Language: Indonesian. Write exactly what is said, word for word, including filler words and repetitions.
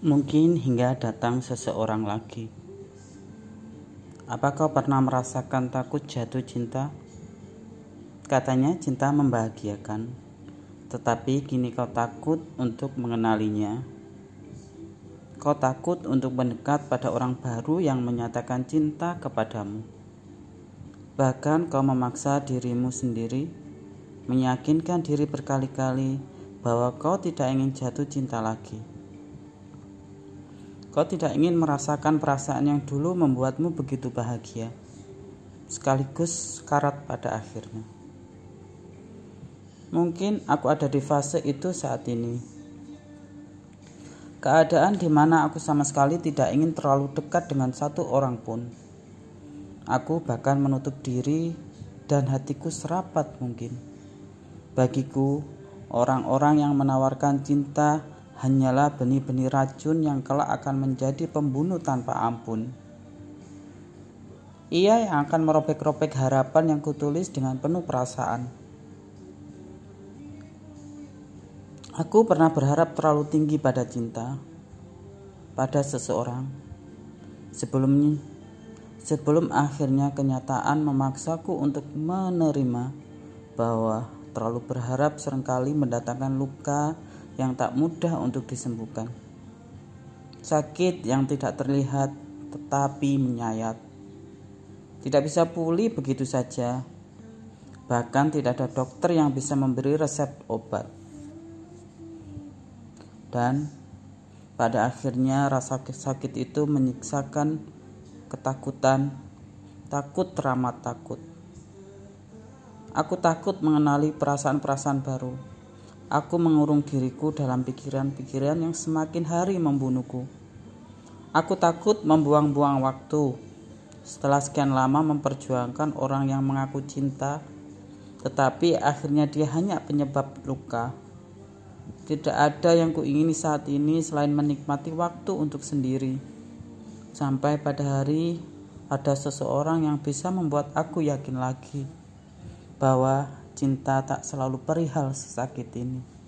Mungkin hingga datang seseorang lagi. Apa kau pernah merasakan takut jatuh cinta? Katanya cinta membahagiakan, tetapi kini kau takut untuk mengenalinya. Kau takut untuk mendekat pada orang baru yang menyatakan cinta kepadamu. Bahkan kau memaksa dirimu sendiri, meyakinkan diri berkali-kali bahwa kau tidak ingin jatuh cinta lagi. Kau tidak ingin merasakan perasaan yang dulu membuatmu begitu bahagia, sekaligus karat pada akhirnya. Mungkin aku ada di fase itu saat ini. Keadaan di mana aku sama sekali tidak ingin terlalu dekat dengan satu orang pun. Aku bahkan menutup diri dan hatiku serapat mungkin. Bagiku, orang-orang yang menawarkan cinta hanyalah benih-benih racun yang kelak akan menjadi pembunuh tanpa ampun. Ia yang akan merobek-robek harapan yang kutulis dengan penuh perasaan. Aku pernah berharap terlalu tinggi pada cinta, pada seseorang. Sebelumnya, sebelum akhirnya kenyataan memaksaku untuk menerima bahwa terlalu berharap seringkali mendatangkan luka yang tak mudah untuk disembuhkan. Sakit yang tidak terlihat tetapi menyayat. Tidak bisa pulih begitu saja. Bahkan tidak ada dokter yang bisa memberi resep obat. Dan pada akhirnya rasa sakit itu menyiksakan ketakutan, takut teramat takut. Aku takut mengenali perasaan-perasaan baru. Aku mengurung diriku dalam pikiran-pikiran yang semakin hari membunuhku. Aku takut membuang-buang waktu. Setelah sekian lama memperjuangkan orang yang mengaku cinta, tetapi akhirnya dia hanya penyebab luka. Tidak ada yang kuingini saat ini selain menikmati waktu untuk sendiri. Sampai pada hari ada seseorang yang bisa membuat aku yakin lagi bahwa cinta tak selalu perihal sesakit ini.